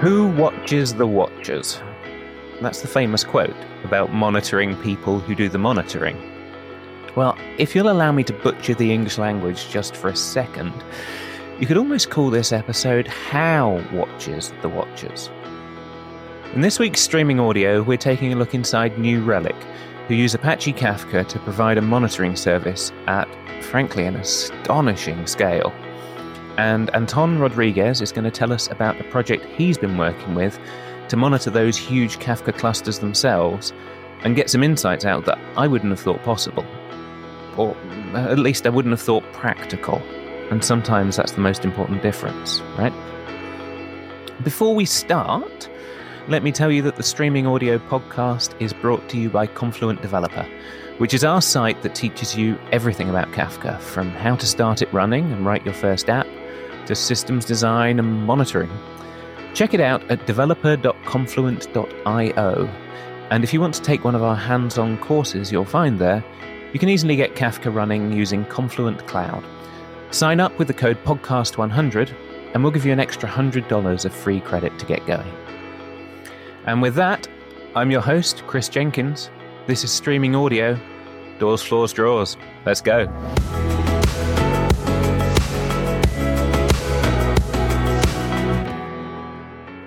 Who watches the watchers? That's the famous quote about monitoring people who do the monitoring. Well, if you'll allow me to butcher the English language just for a second, you could almost call this episode How Watches the Watchers. In this week's streaming audio, we're taking a look inside New Relic, who use Apache Kafka to provide a monitoring service at, frankly, an astonishing scale. And Anton Rodriguez is going to tell us about the project he's been working with to monitor those huge Kafka clusters themselves and get some insights out that I wouldn't have thought possible. Or at least I wouldn't have thought practical. And sometimes that's the most important difference, right? Before we start, let me tell you that the Streaming Audio podcast is brought to you by Confluent Developer, which is our site that teaches you everything about Kafka, from how to start it running and write your first app, to systems design and monitoring. Check it out at developer.confluent.io. And if you want to take one of our hands-on courses you'll find there, you can easily get Kafka running using Confluent Cloud. Sign up with the code PODCAST100, and we'll give you an extra $100 of free credit to get going. And with that, I'm your host, Chris Jenkins. This is Streaming Audio. Doors, floors, drawers. Let's go.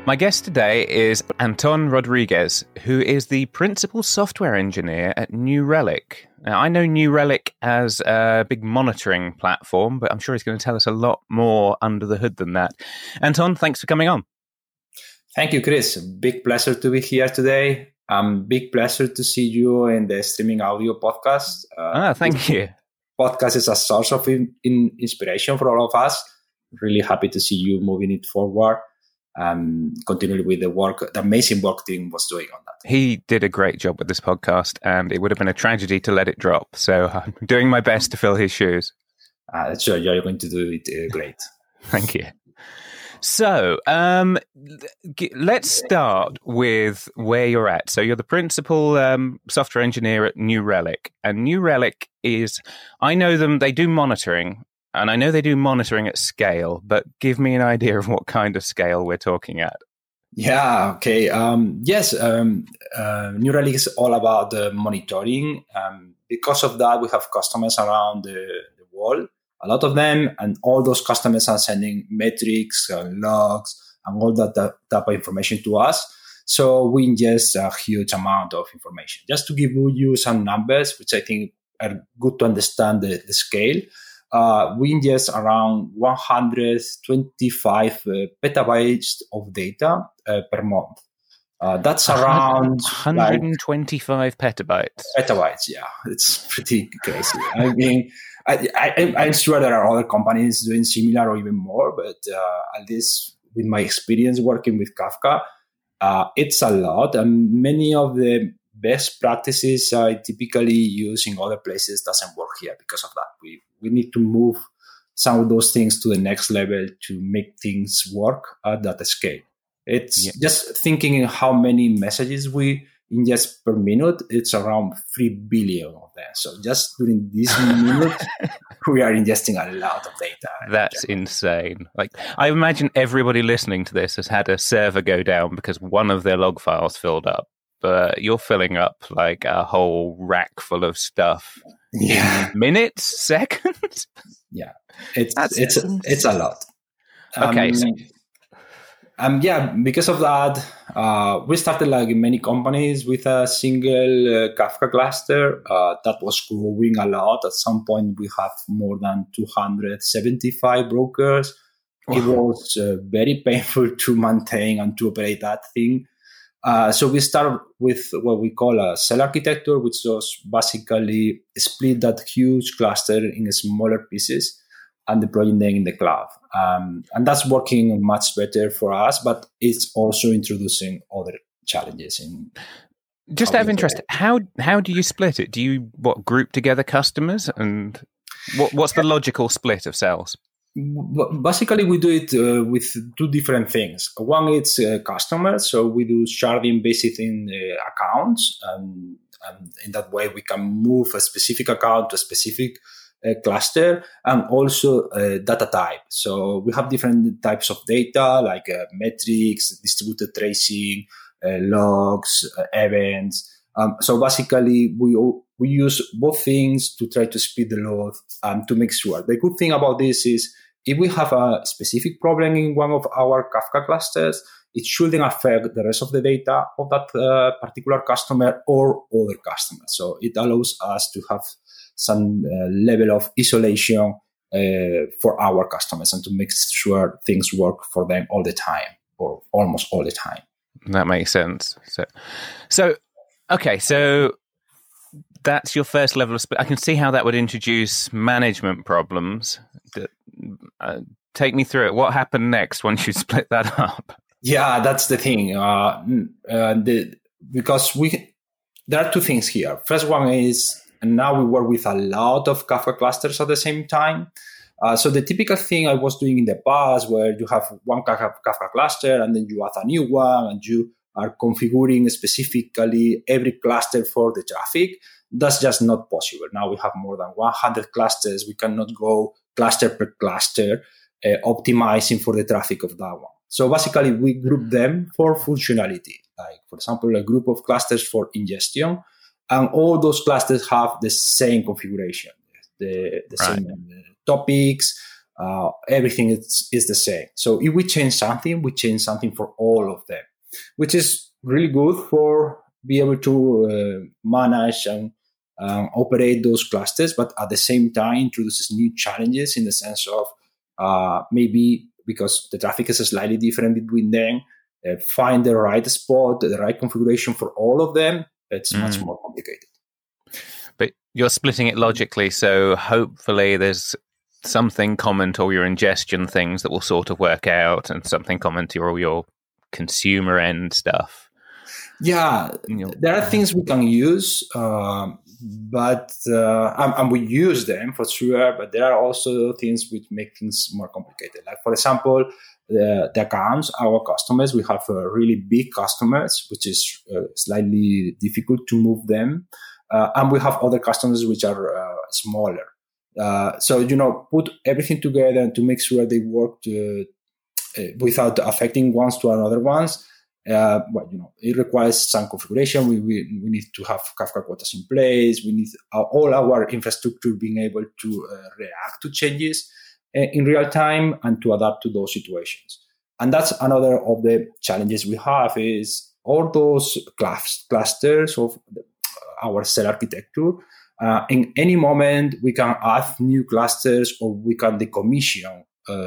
My guest today is Anton Rodriguez, who is the principal software engineer at New Relic. Now, I know New Relic as a big monitoring platform, but I'm sure he's going to tell us a lot more under the hood than that. Anton, thanks for coming on. Thank you, Chris. Big pleasure to be here today. Big pleasure to see you in the Streaming Audio podcast. Thank you. Podcast is a source of inspiration for all of us. Really happy to see you moving it forward. Continuing with the amazing work team was doing on that. He did a great job with this podcast, and it would have been a tragedy to let it drop. So I'm doing my best to fill his shoes. Sure, you're going to do it great. Thank you. So let's start with where you're at. So you're the principal software engineer at New Relic. And New Relic is, I know them, they do monitoring. And I know they do monitoring at scale, but give me an idea of what kind of scale we're talking at. Yeah, okay. New Relic is all about the monitoring. Because of that, we have customers around the world. A lot of them, and all those customers are sending metrics and logs and all that type of information to us. So we ingest a huge amount of information. Just to give you some numbers, which I think are good to understand the scale, we ingest around 125 petabytes of data per month. That's around 125 petabytes. Petabytes, yeah. It's pretty crazy. I mean, I'm sure there are other companies doing similar or even more, but at least with my experience working with Kafka, it's a lot. And many of the best practices I typically use in other places doesn't work here because of that. We need to move some of those things to the next level to make things work at that scale. It's just thinking how many messages we ingest per minute. It's around 3 billion of them. So just during this minute, we are ingesting a lot of data. That's insane. Like, I imagine everybody listening to this has had a server go down because one of their log files filled up. But you're filling up like a whole rack full of stuff in minutes, seconds. Yeah, it's a lot. Okay. Because of that, we started like many companies with a single Kafka cluster that was growing a lot. At some point, we had more than 275 brokers. Wow. It was very painful to maintain and to operate that thing. So we start with what we call a cell architecture, which was basically split that huge cluster in smaller pieces and deploying them in the cloud. And that's working much better for us, but it's also introducing other challenges. Just out of interest, how do you split it? Do you group together customers? And what's the logical split of cells? Basically, we do it with two different things. One is customers, so we do sharding based in accounts, and in that way we can move a specific account to a specific cluster, and also data type. So we have different types of data like metrics, distributed tracing, logs, events. So basically, we use both things to try to speed the load and to make sure. The good thing about this is if we have a specific problem in one of our Kafka clusters, it shouldn't affect the rest of the data of that particular customer or other customers. So it allows us to have some level of isolation for our customers and to make sure things work for them all the time or almost all the time. That makes sense. So that's your first level of... I can see how that would introduce management problems. Take me through it. What happened next once you split that up? Yeah, that's the thing. There are two things here. First one is now we work with a lot of Kafka clusters at the same time. So the typical thing I was doing in the past where you have one Kafka cluster and then you add a new one and you are configuring specifically every cluster for the traffic, that's just not possible. Now we have more than 100 clusters. We cannot go cluster per cluster optimizing for the traffic of that one. So basically, we group them for functionality. Like, for example, a group of clusters for ingestion, and all those clusters have the same configuration, the right. Same topics, everything is the same. So if we change something, we change something for all of them, which is really good for being able to manage and operate those clusters, but at the same time introduces new challenges in the sense of maybe because the traffic is slightly different between them, find the right spot, the right configuration for all of them. It's much more complicated. But you're splitting it logically, so hopefully there's something common to all your ingestion things that will sort of work out and something common to all your consumer end stuff. Yeah, there are things we can use, but we use them for sure, but there are also things which make things more complicated. Like, for example, the accounts, our customers, we have really big customers, which is slightly difficult to move them. And we have other customers which are smaller. So, put everything together and to make sure they work without affecting ones to another ones. It requires some configuration. We need to have Kafka quotas in place. We need all our infrastructure being able to react to changes in real time and to adapt to those situations. And that's another of the challenges we have is all those clusters of our cell architecture. In any moment, we can add new clusters or we can decommission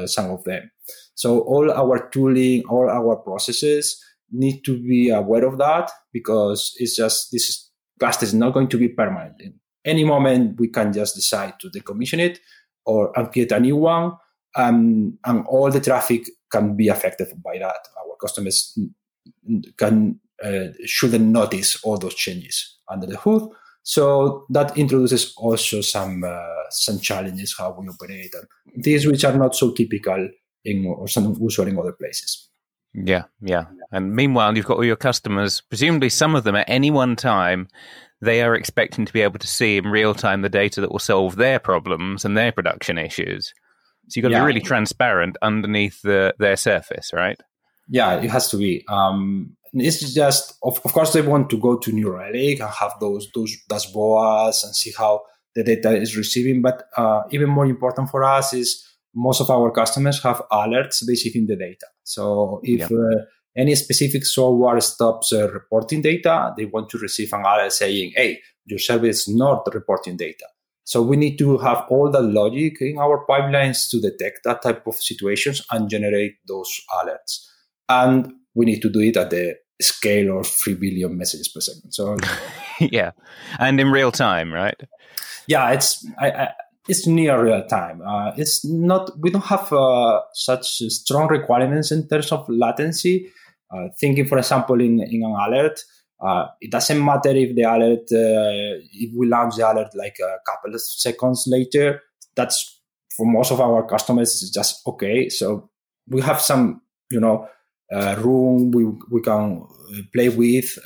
some of them. So all our tooling, all our processes need to be aware of that because it's just this cluster is not going to be permanent. In any moment, we can just decide to decommission it or create a new one, and all the traffic can be affected by that. Our customers shouldn't notice all those changes under the hood. So that introduces also some challenges how we operate and things which are not so typical in other places. Yeah. And meanwhile, you've got all your customers, presumably some of them at any one time, they are expecting to be able to see in real time the data that will solve their problems and their production issues. So you've got to be really transparent underneath their surface, right? Yeah, it has to be. It's just, of course, they want to go to New Relic and have those dashboards and see how the data is receiving. But even more important for us is most of our customers have alerts based in the data. So if any specific software stops reporting data, they want to receive an alert saying, hey, your service is not reporting data. So we need to have all the logic in our pipelines to detect that type of situations and generate those alerts. And we need to do it at the scale of 3 billion messages per second. So yeah. And in real time, right? Yeah, it's near real time. We don't have such strong requirements in terms of latency. Thinking, for example, in an alert, it doesn't matter if the alert, if we launch the alert like a couple of seconds later, that's for most of our customers, it's just okay. So we have some, room we can play with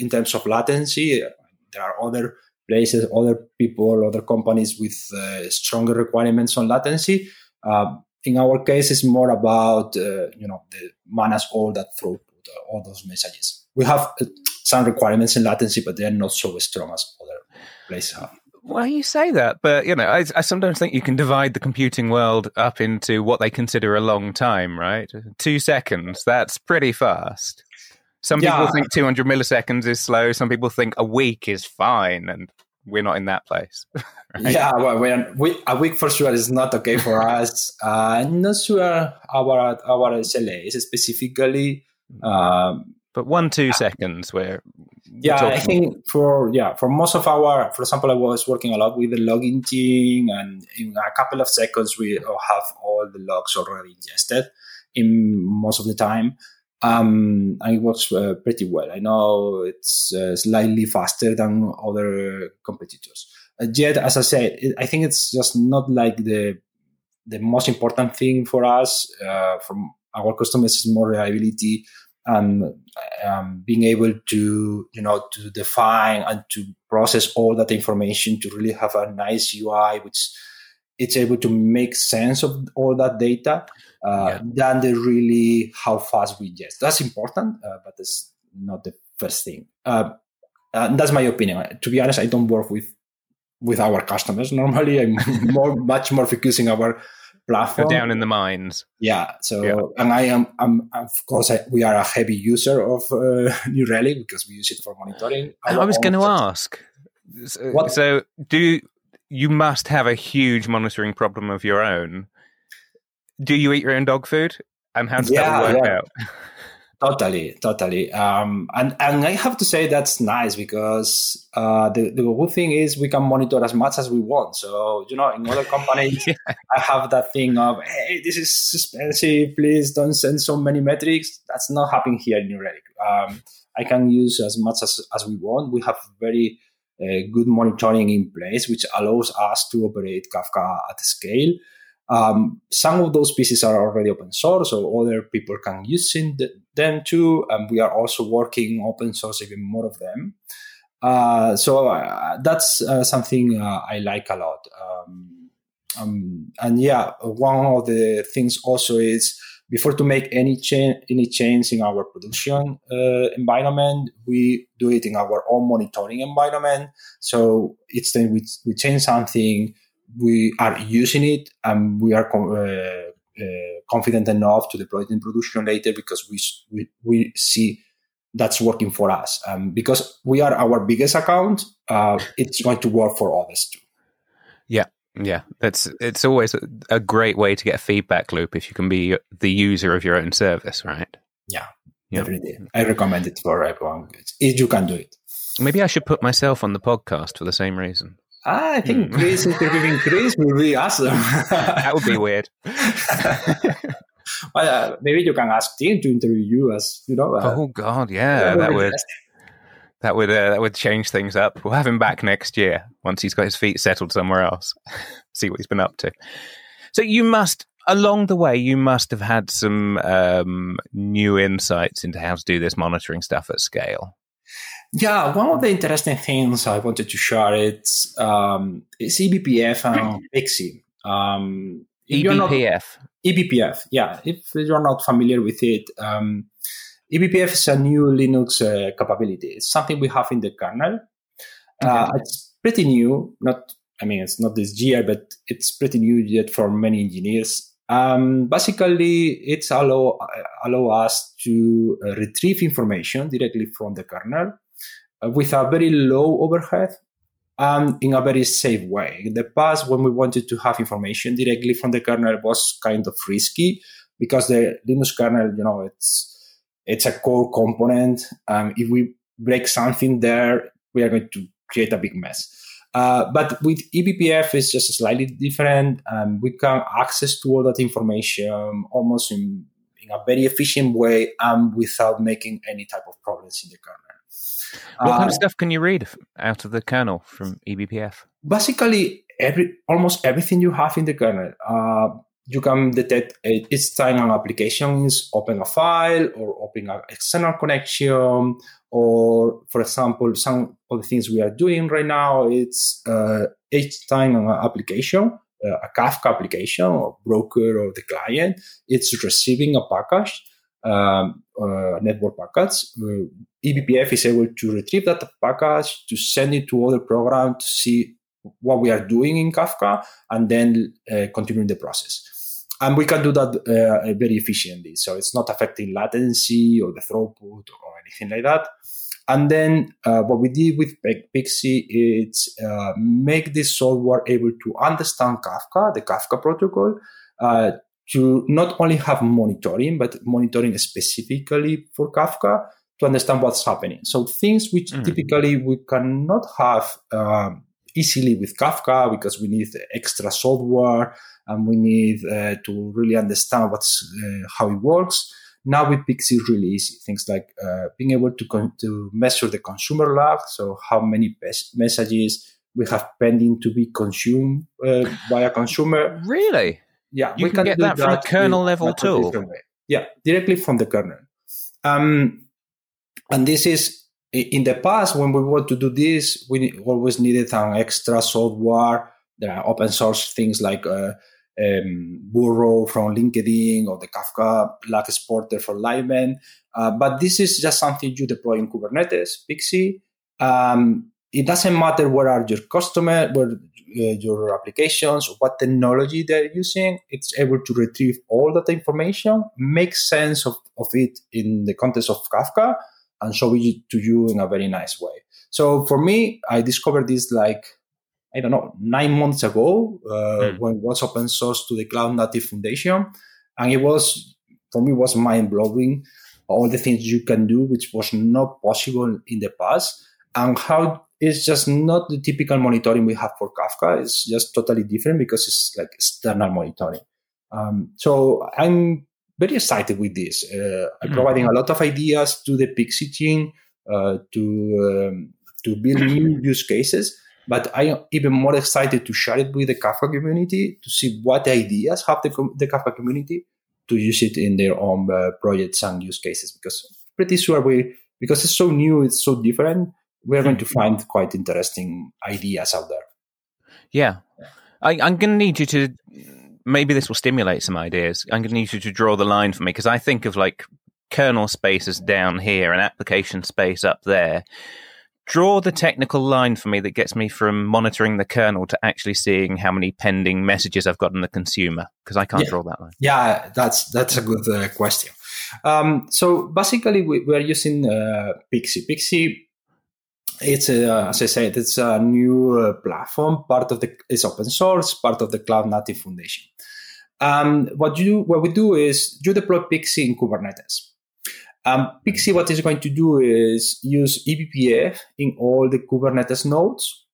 in terms of latency. There are other places, other people, other companies with stronger requirements on latency. In our case, it's more about the manage all that throughput, all those messages. We have some requirements in latency, but they're not so strong as other places have. Well, you say that, but I sometimes think you can divide the computing world up into what they consider a long time, right? 2 seconds, that's pretty fast. Some people think 200 milliseconds is slow. Some people think a week is fine, and we're not in that place. Right? Yeah, well, a week for sure is not okay for us. I'm not sure about our SLAs specifically. But 1-2 seconds I think for most of our, for example, I was working a lot with the logging team, and in a couple of seconds we have all the logs already ingested in most of the time. And it works pretty well. I know it's slightly faster than other competitors. Yet, as I said, I think it's just not like the most important thing for us. From our customers is more reliability, and being able to, to define and to process all that information to really have a nice UI, which it's able to make sense of all that data than the really how fast we ingest. That's important, but it's not the first thing. And that's my opinion. To be honest, I don't work with our customers normally. I'm much more focusing our platform. Go down in the mines. Yeah. So, And I'm of course, we are a heavy user of New Relic because we use it for monitoring. I was going to ask. So, you must have a huge monitoring problem of your own. Do you eat your own dog food? And how does that work out? Totally. And I have to say that's nice because the good thing is we can monitor as much as we want. So, in other companies, I have that thing of, hey, this is expensive. Please don't send so many metrics. That's not happening here in New Relic. I can use as much as we want. We have very good monitoring in place, which allows us to operate Kafka at scale. Some of those pieces are already open source, so other people can use them too. And we are also working open source even more of them. So that's something I like a lot. One of the things also is before to make any change in our production environment, we do it in our own monitoring environment. So it's then we change something, we are using it, and we are confident enough to deploy it in production later because we see that's working for us. Because we are our biggest account, it's going to work for others too. Yeah, it's always a great way to get a feedback loop if you can be the user of your own service, right? Yeah. Definitely. I recommend it for everyone if you can do it. Maybe I should put myself on the podcast for the same reason. I think Chris interviewing Chris would be awesome. That would be weird. Well, maybe you can ask Tim to interview you as, oh, God, yeah, that would change things up. We'll have him back next year once he's got his feet settled somewhere else. See what he's been up to. So you must have had some new insights into how to do this monitoring stuff at scale. Yeah, one of the interesting things I wanted to share is eBPF and Pixie. eBPF, yeah. If you're not familiar with it, eBPF is a new Linux capability. It's something we have in the kernel. It's pretty new. It's not this year, but it's pretty new yet for many engineers. Basically, it's allow us to retrieve information directly from the kernel with a very low overhead and in a very safe way. In the past, when we wanted to have information directly from the kernel, it was kind of risky because the Linux kernel, it's a core component. If we break something there, we are going to create a big mess. But with eBPF, it's just slightly different. We can access to all that information almost in a very efficient way and without making any type of problems in the kernel. What kind of stuff can you read out of the kernel from eBPF? Basically, almost everything you have in the kernel. You can detect each time an application is open a file or open an external connection, or, for example, some of the things we are doing right now, it's each time an application, a Kafka application or broker or the client, it's receiving a package, network packets. eBPF is able to retrieve that package, to send it to other program to see what we are doing in Kafka, and then continuing the process. And we can do that very efficiently. So it's not affecting latency or the throughput or anything like that. And then what we did with Pixie is make this software able to understand Kafka, the Kafka protocol, to not only have monitoring, but monitoring specifically for Kafka to understand what's happening. So things which typically we cannot have easily with Kafka, because we need extra software and we need to really understand how it works. Now with Pixie, it's really easy. Things like being able to measure the consumer log, so how many messages we have pending to be consumed by a consumer. Really? Yeah. You can get do that from a kernel level tool? Yeah, directly from the kernel. And this is, in the past, when we want to do this, we always needed an extra software. There are open source things like Burrow from LinkedIn or the Kafka Log Exporter from Liveman. But this is just something you deploy in Kubernetes, Pixie. It doesn't matter where are your customers, where your applications, what technology they're using. It's able to retrieve all that information, make sense of it in the context of Kafka, and show it to you in a very nice way. So for me, I discovered this 9 months ago when it was open source to the Cloud Native Foundation. And it was mind-blowing, all the things you can do, which was not possible in the past, and how it's just not the typical monitoring we have for Kafka. It's just totally different because it's like external monitoring. So I'm very excited with this. I'm providing a lot of ideas to the Pixie team to build new use cases, but I am even more excited to share it with the Kafka community to see what ideas have the Kafka community to use it in their own projects and use cases, because I'm pretty sure because it's so new, it's so different, we're going to find quite interesting ideas out there. Yeah. I'm going to need you to... Maybe this will stimulate some ideas. I'm going to need you to draw the line for me, because I think of kernel space as down here and application space up there. Draw the technical line for me that gets me from monitoring the kernel to actually seeing how many pending messages I've got in the consumer, because I can't draw that line. Yeah, that's a good question. So basically, we are using Pixie. Pixie, it's as I said, it's a new platform. It's open source, part of the Cloud Native Foundation. What we do is you deploy Pixie in Kubernetes. Pixie, what it's going to do is use eBPF in all the Kubernetes nodes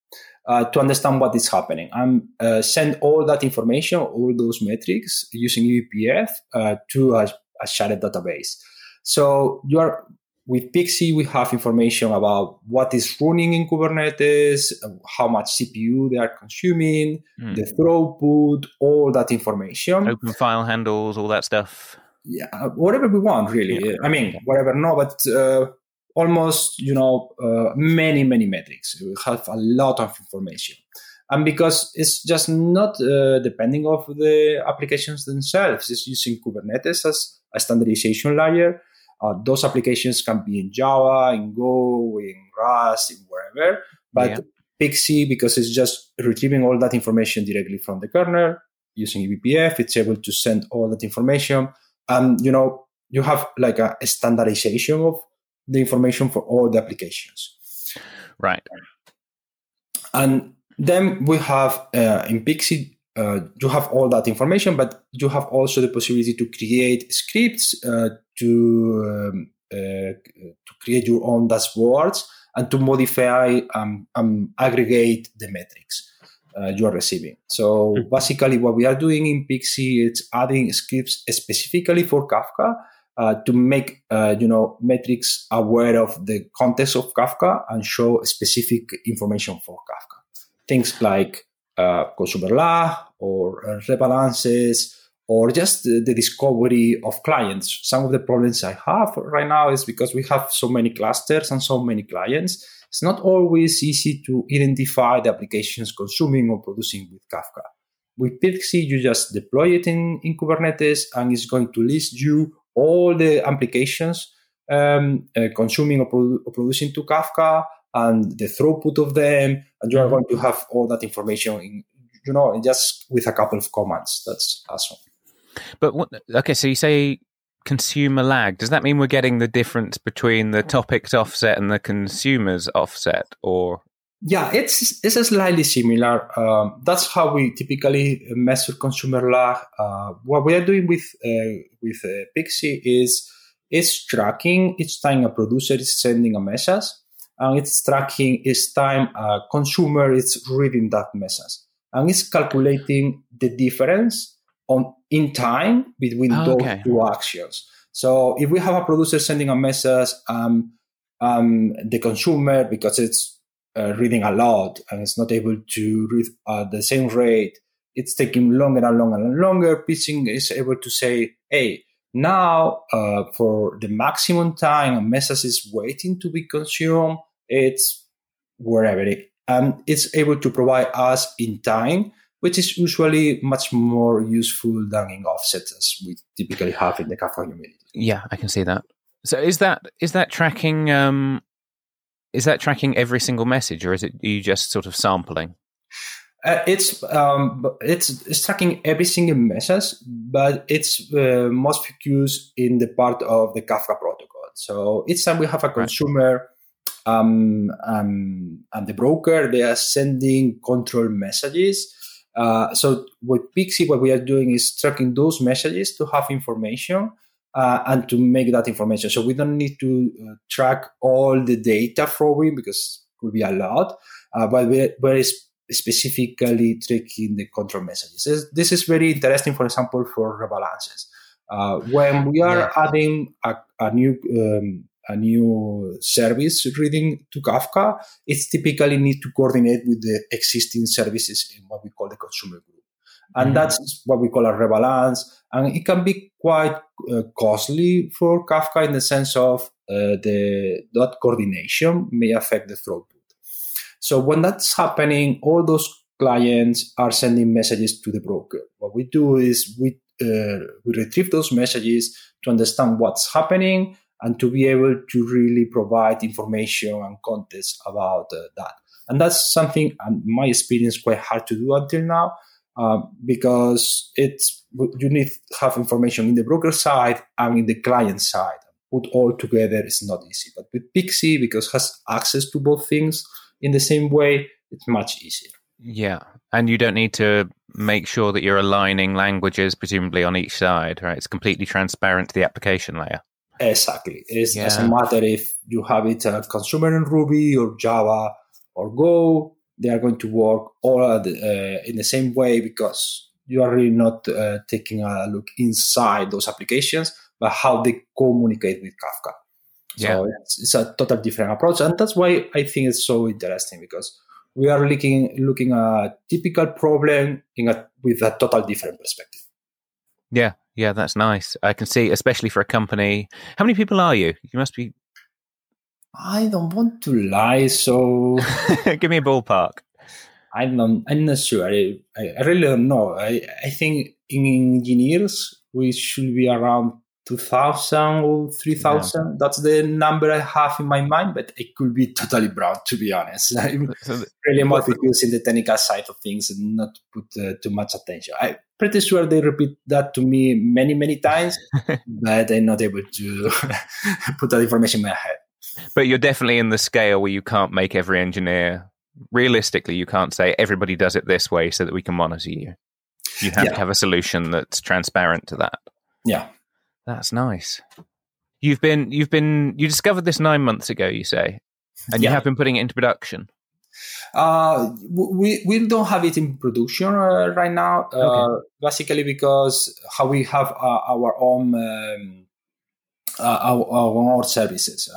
to understand what is happening, and send all that information, all those metrics using eBPF to a shared database. So with Pixie, we have information about what is running in Kubernetes, how much CPU they are consuming, the throughput, all that information. Open file handles, all that stuff. Yeah, whatever we want, really. Yeah. I mean, whatever, no, but almost, many, many metrics. We have a lot of information. And because it's just not depending on the applications themselves, it's using Kubernetes as a standardization layer. Those applications can be in Java, in Go, in Rust, in wherever. But Pixie, because it's just retrieving all that information directly from the kernel, using eBPF, it's able to send all that information. And, you have a standardization of the information for all the applications. Right. And then we have, in Pixie, you have all that information, but you have also the possibility to create scripts to create your own dashboards and to modify and aggregate the metrics you are receiving. So basically what we are doing in Pixie is adding scripts specifically for Kafka to make metrics aware of the context of Kafka and show specific information for Kafka. Things like consumer lag or rebalances or just the discovery of clients. Some of the problems I have right now is because we have so many clusters and so many clients, it's not always easy to identify the applications consuming or producing with Kafka. With Pixie, you just deploy it in Kubernetes, and it's going to list you all the applications consuming or producing to Kafka and the throughput of them, and you are going to have all that information in just with a couple of commands. That's awesome. But so you say consumer lag. Does that mean we're getting the difference between the topic's offset and the consumer's offset, or? Yeah, it's slightly similar. That's how we typically measure consumer lag. What we are doing with Pixie is it's tracking each time a producer is sending a message, and it's tracking each time a consumer is reading that message, and it's calculating the difference in time between those two actions. So if we have a producer sending a message, the consumer, because it's reading a lot and it's not able to read at the same rate, it's taking longer and longer and longer. Pixie is able to say, hey, now for the maximum time a message is waiting to be consumed, it's wherever it, and it's able to provide us in time, which is usually much more useful than in offset as we typically have in the Kafka community. Yeah, I can see that. So is that tracking? Is that tracking every single message, or are you just sort of sampling? It's tracking every single message, but it's most focused in the part of the Kafka protocol. So each time we have a consumer and the broker, they are sending control messages. So with Pixie, what we are doing is tracking those messages to have information and to make that information. So we don't need to track all the data flowing because it could be a lot, but we're very specifically tracking the control messages. This is very interesting, for example, for rebalances. When we are adding a new service reading to Kafka, it's typically need to coordinate with the existing services in what we call the consumer group. And that's what we call a rebalance. And it can be quite costly for Kafka in the sense of that coordination may affect the throughput. So when that's happening, all those clients are sending messages to the broker. What we do is we retrieve those messages to understand what's happening and to be able to really provide information and context about that. And that's something, in my experience, quite hard to do until now. Because you need to have information in the broker side and in the client side. Put all together is not easy. But with Pixie, because it has access to both things in the same way, it's much easier. Yeah, and you don't need to make sure that you're aligning languages, presumably, on each side, right? It's completely transparent to the application layer. Exactly. It doesn't matter if you have it as consumer in Ruby or Java or Go. They are going to work all in the same way because you are really not taking a look inside those applications, but how they communicate with Kafka. Yeah. So it's a totally different approach. And that's why I think it's so interesting, because we are looking at a typical problem with a totally different perspective. Yeah. Yeah, that's nice. I can see, especially for a company. How many people are you? You must be... I don't want to lie, so... Give me a ballpark. I'm not sure. I really don't know. I think in engineers, we should be around 2,000 or 3,000. Yeah. That's the number I have in my mind, but it could be totally broad, to be honest. I'm really more focused in the technical side of things and not put too much attention. I'm pretty sure they repeat that to me many, many times, but I'm not able to put that information in my head. But you're definitely in the scale where you can't make every engineer. Realistically, you can't say everybody does it this way so that we can monitor you. You have to have a solution that's transparent to that. Yeah. That's nice. You discovered this 9 months ago, you say, and you have been putting it into production. We don't have it in production right now, basically because how we have our own our services.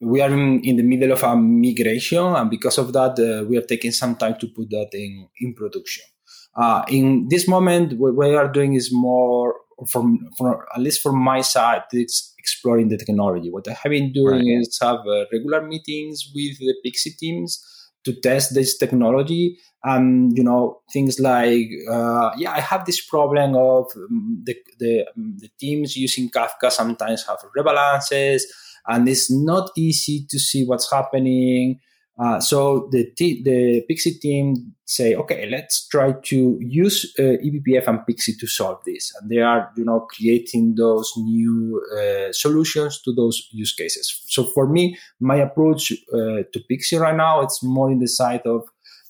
We are in the middle of a migration, and because of that, we are taking some time to put that in production. In this moment, what we are doing is more, from at least from my side, it's exploring the technology. What I have been doing is have regular meetings with the Pixie teams to test this technology. And, you know, things like, I have this problem of the teams using Kafka sometimes have rebalances, and it's not easy to see what's happening. So the Pixie team say, okay, let's try to use eBPF and Pixie to solve this. And they are, you know, creating those new solutions to those use cases. So for me, my approach to Pixie right now, it's more in the side of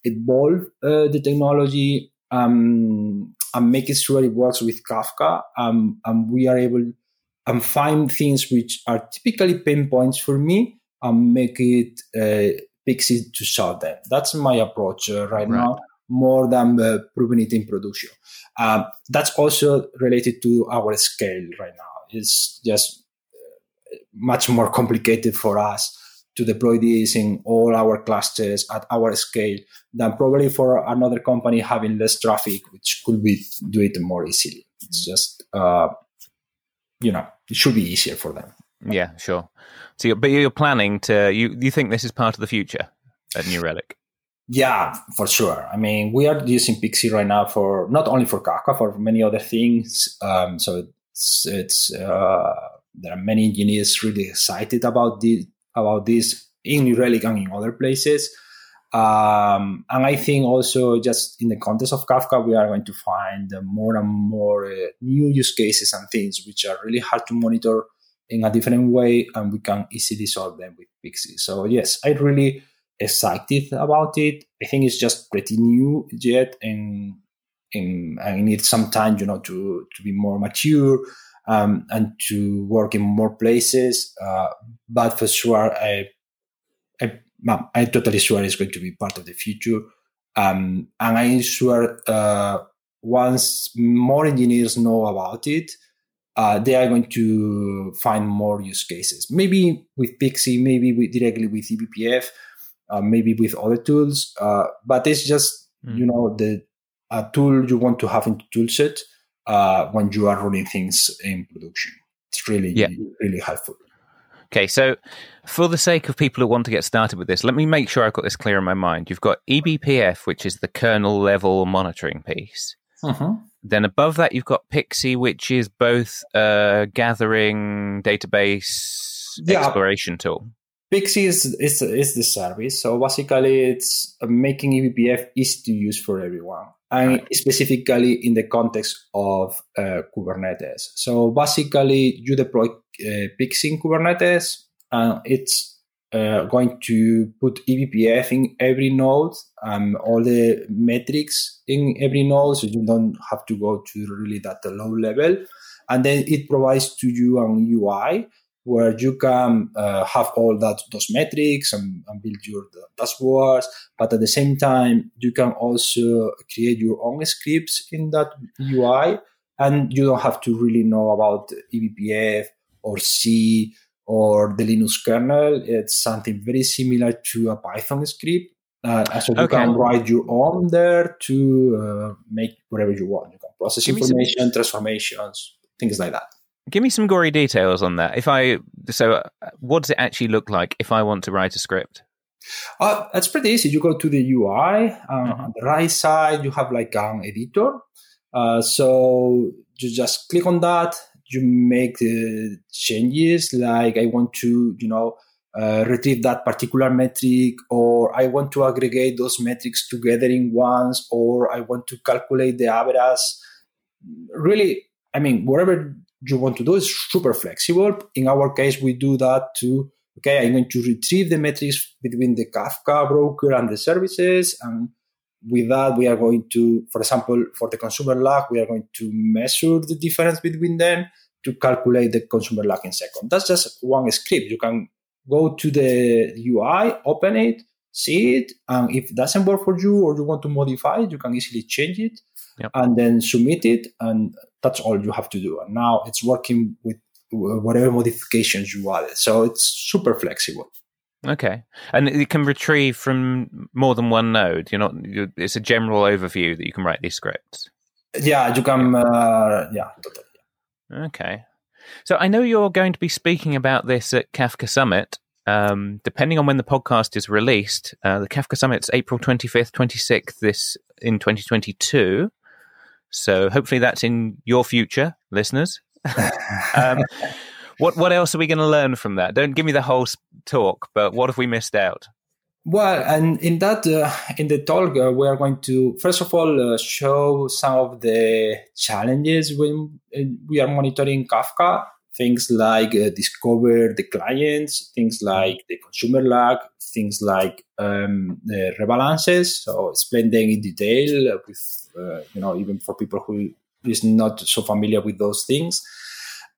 evolve the technology and make it sure it works with Kafka. And we are able and find things which are typically pain points for me and make it Pixie to solve them. That's my approach right now, more than proving it in production. That's also related to our scale right now. It's just much more complicated for us to deploy this in all our clusters at our scale than probably for another company having less traffic, which could be do it more easily. It's just, it should be easier for them. Yeah, sure. So, but you're planning to, you think this is part of the future at New Relic? Yeah, for sure. I mean, we are using Pixie right now for, not only for Kafka, for many other things. So it's there are many engineers really excited about this in New Relic and in other places. And I think also just in the context of Kafka, we are going to find more and more new use cases and things which are really hard to monitor in a different way, and we can easily solve them with Pixie. So yes, I'm really excited about it. I think it's just pretty new yet, and I need some time, to be more mature and to work in more places. But for sure, I'm totally sure it's going to be part of the future, and I'm sure once more engineers know about it, they are going to find more use cases. Maybe with Pixie, maybe directly with eBPF, maybe with other tools. But it's just, a tool you want to have in the tool set when you are running things in production. It's really, really helpful. Okay, so for the sake of people who want to get started with this, let me make sure I've got this clear in my mind. You've got eBPF, which is the kernel level monitoring piece. Uh-huh. Then above that, you've got Pixie, which is both gathering database exploration tool. Pixie is the service. So basically, it's making eBPF easy to use for everyone, and specifically in the context of Kubernetes. So basically, you deploy Pixie in Kubernetes, and it's going to put eBPF in every node, all the metrics in every node, so you don't have to go to really that low level. And then it provides to you an UI where you can have all those metrics and build your dashboards. But at the same time, you can also create your own scripts in that UI, and you don't have to really know about eBPF or C or the Linux kernel. It's something very similar to a Python script. So you can write your own there to make whatever you want. You can process information, transformations, things like that. Give me some gory details on that. What does it actually look like if I want to write a script? That's pretty easy. You go to the UI. On the right side, you have like an editor. So you just click on that. You make the changes like I want to, retrieve that particular metric, or I want to aggregate those metrics together in ones, or I want to calculate the average. Really, I mean, whatever you want to do is super flexible. In our case, we do that to, I'm going to retrieve the metrics between the Kafka broker and the services. And with that, we are going to, for example, for the consumer lag, we are going to measure the difference between them to calculate the consumer lag in seconds. That's just one script. You can go to the UI, open it, see it, and if it doesn't work for you or you want to modify it, you can easily change it and then submit it, and that's all you have to do. And now it's working with whatever modifications you added. So it's super flexible. Okay. And it can retrieve from more than one node. It's a general overview that you can write these scripts. Yeah, you can. Totally. Yeah. Okay. So I know you're going to be speaking about this at Kafka Summit. Depending on when the podcast is released, the Kafka Summit's April 25th, 26th in 2022. So hopefully that's in your future, listeners. What else are we going to learn from that? Don't give me the whole talk, but what have we missed out? Well, and in the talk, we are going to, first of all, show some of the challenges when we are monitoring Kafka. Things like discover the clients, things like the consumer lag, things like the rebalances. So explain them in detail with, even for people who is not so familiar with those things.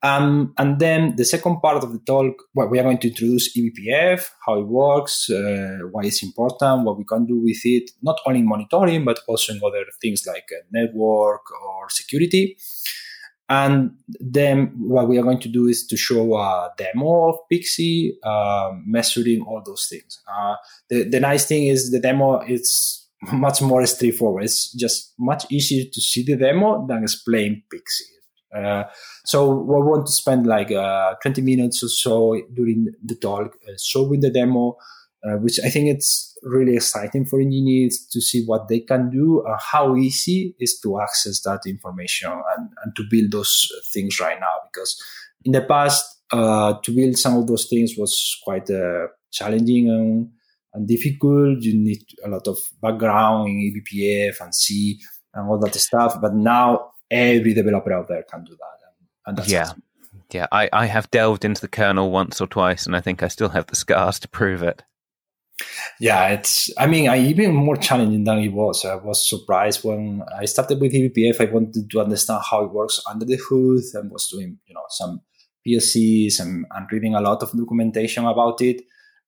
And then the second part of the talk, we are going to introduce eBPF, how it works, why it's important, what we can do with it, not only in monitoring, but also in other things like network or security. And then what we are going to do is to show a demo of Pixie, measuring all those things. The nice thing is the demo is much more straightforward. It's just much easier to see the demo than explain Pixie. So we want to spend 20 minutes or so during the talk showing the demo, which I think it's really exciting for engineers to see what they can do and how easy it is to access that information and to build those things right now. Because in the past, to build some of those things was quite challenging and difficult. You need a lot of background in eBPF and C and all that stuff. But now, every developer out there can do that. And that's awesome. Yeah. I have delved into the kernel once or twice, and I think I still have the scars to prove it. Yeah, even more challenging than it was. I was surprised when I started with eBPF. I wanted to understand how it works under the hood and was doing, some POCs and reading a lot of documentation about it.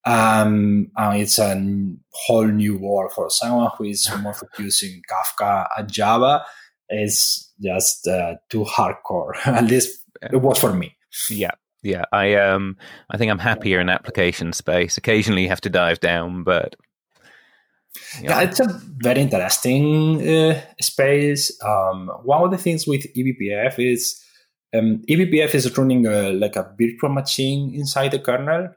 And it's a whole new world for someone who is more focused in Kafka and Java. It's just too hardcore. At least it was for me. Yeah. I think I'm happier in application space. Occasionally, you have to dive down, but it's a very interesting space. One of the things with eBPF is eBPF is running like a virtual machine inside the kernel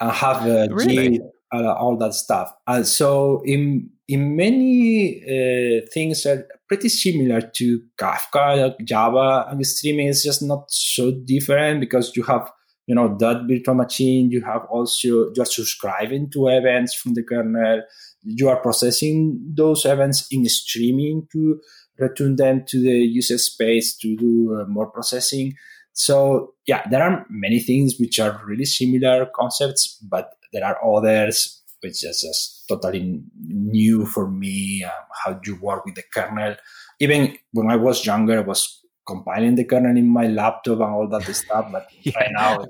and have really? All that stuff. And so in many things are pretty similar to Kafka, Java, and streaming. It's just not so different because you have, that virtual machine. You have also, you are subscribing to events from the kernel. You are processing those events in streaming to return them to the user space to do more processing. So there are many things which are really similar concepts, but there are others which is just totally new for me, how you work with the kernel. Even when I was younger, I was compiling the kernel in my laptop and all that stuff. But right now,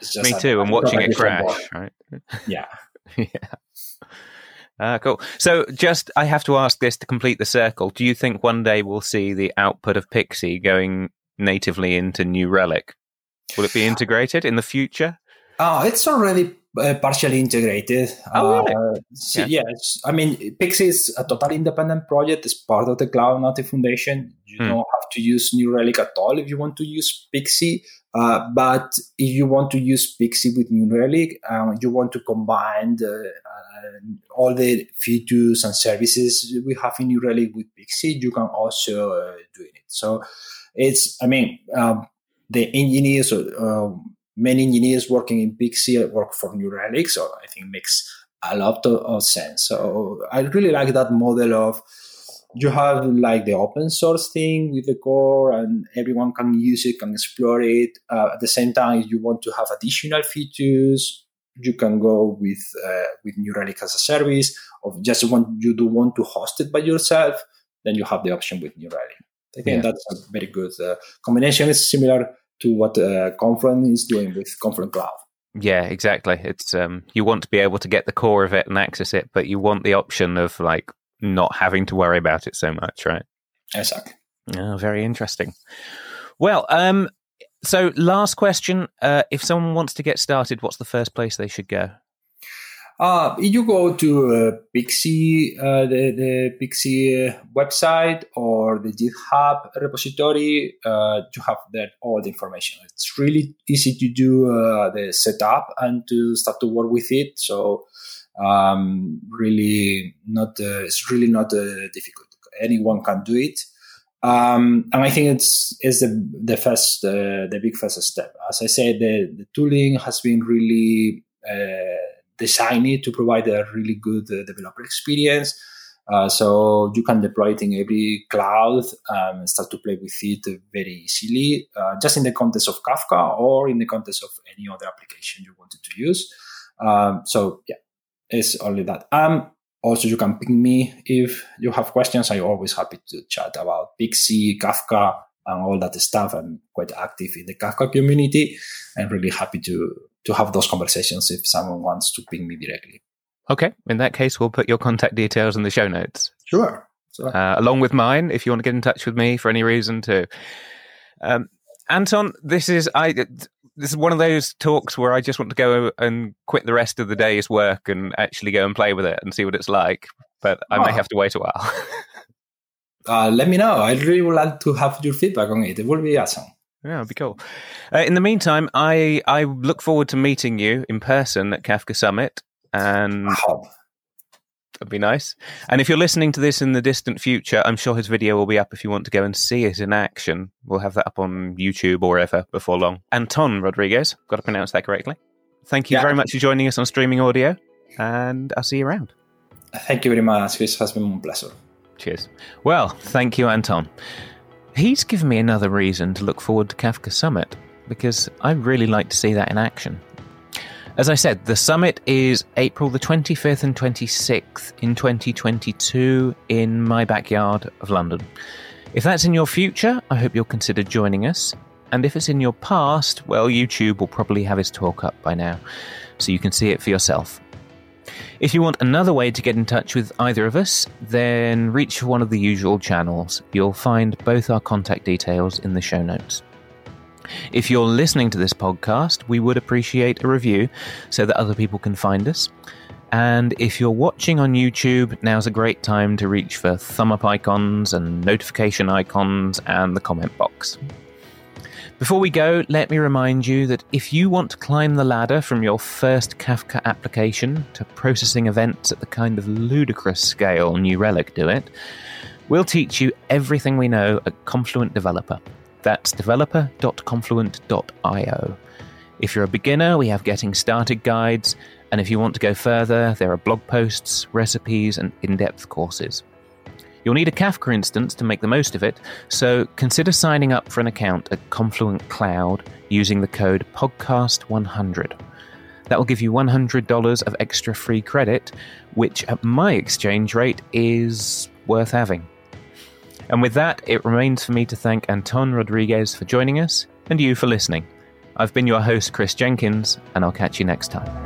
it's just... Me too, I'm watching it crash, right? Yeah. Cool. So I have to ask this to complete the circle. Do you think one day we'll see the output of Pixie going natively into New Relic? Will it be integrated in the future? Oh, it's already... partially integrated. Oh, really? Yes. I mean, Pixie is a totally independent project. It's part of the Cloud Native Foundation. You don't have to use New Relic at all if you want to use Pixie. But if you want to use Pixie with New Relic, you want to combine all the features and services we have in New Relic with Pixie, you can also do it. So it's, the engineers many engineers working in Pixie work for New Relic, so I think makes a lot of sense. So I really like that model of you have the open source thing with the core and everyone can use it, can explore it. At the same time, if you want to have additional features, you can go with New Relic as a service, or just want to host it by yourself, then you have the option with New Relic. I think that's a very good combination. It's similar to what Confluent is doing with Confluent Cloud. Yeah, exactly. It's you want to be able to get the core of it and access it, but you want the option of not having to worry about it so much, right? Exactly. Oh, very interesting. Well, so last question. If someone wants to get started, what's the first place they should go? You go to Pixie, the Pixie website or the GitHub repository to have there all the information. It's really easy to do the setup and to start to work with it. So it's really not difficult. Anyone can do it. And I think it's the big first step. As I said, the tooling has been really designed it to provide a really good developer experience. So you can deploy it in every cloud and start to play with it very easily, just in the context of Kafka or in the context of any other application you wanted to use. So yeah, it's only that. Also, you can ping me if you have questions. I'm always happy to chat about Pixie, Kafka, and all that stuff. I'm quite active in the Kafka community. I'm really happy to have those conversations if someone wants to ping me directly. Okay. In that case, we'll put your contact details in the show notes. Sure. Along with mine, if you want to get in touch with me for any reason too. Anton, this is one of those talks where I just want to go and quit the rest of the day's work and actually go and play with it and see what it's like. But I may have to wait a while. Let me know. I really would like to have your feedback on it. It would be awesome. Yeah, it'd be cool. In the meantime, I look forward to meeting you in person at Kafka Summit, and that'd be nice. And if you're listening to this in the distant future, I'm sure his video will be up if you want to go and see it in action. We'll have that up on YouTube or wherever before long. Anton Rodriguez, got to pronounce that correctly. Thank you very much for joining us on Streaming Audio, and I'll see you around. Thank you very much. This has been a pleasure. Cheers. Well, thank you, Anton. He's given me another reason to look forward to Kafka Summit, because I'd really like to see that in action. As I said, the summit is April the 25th and 26th in 2022 in my backyard of London. If that's in your future, I hope you'll consider joining us. And if it's in your past, well, YouTube will probably have his talk up by now, so you can see it for yourself. If you want another way to get in touch with either of us, then reach one of the usual channels. You'll find both our contact details in the show notes. If you're listening to this podcast, we would appreciate a review so that other people can find us. And if you're watching on YouTube, now's a great time to reach for thumb up icons and notification icons and the comment box. Before we go, let me remind you that if you want to climb the ladder from your first Kafka application to processing events at the kind of ludicrous scale New Relic do it, we'll teach you everything we know at Confluent Developer. That's developer.confluent.io. If you're a beginner, we have getting started guides, and if you want to go further, there are blog posts, recipes, and in-depth courses. You'll need a Kafka instance to make the most of it, so consider signing up for an account at Confluent Cloud using the code PODCAST100. That will give you $100 of extra free credit, which at my exchange rate is worth having. And with that, it remains for me to thank Anton Rodriguez for joining us and you for listening. I've been your host, Chris Jenkins, and I'll catch you next time.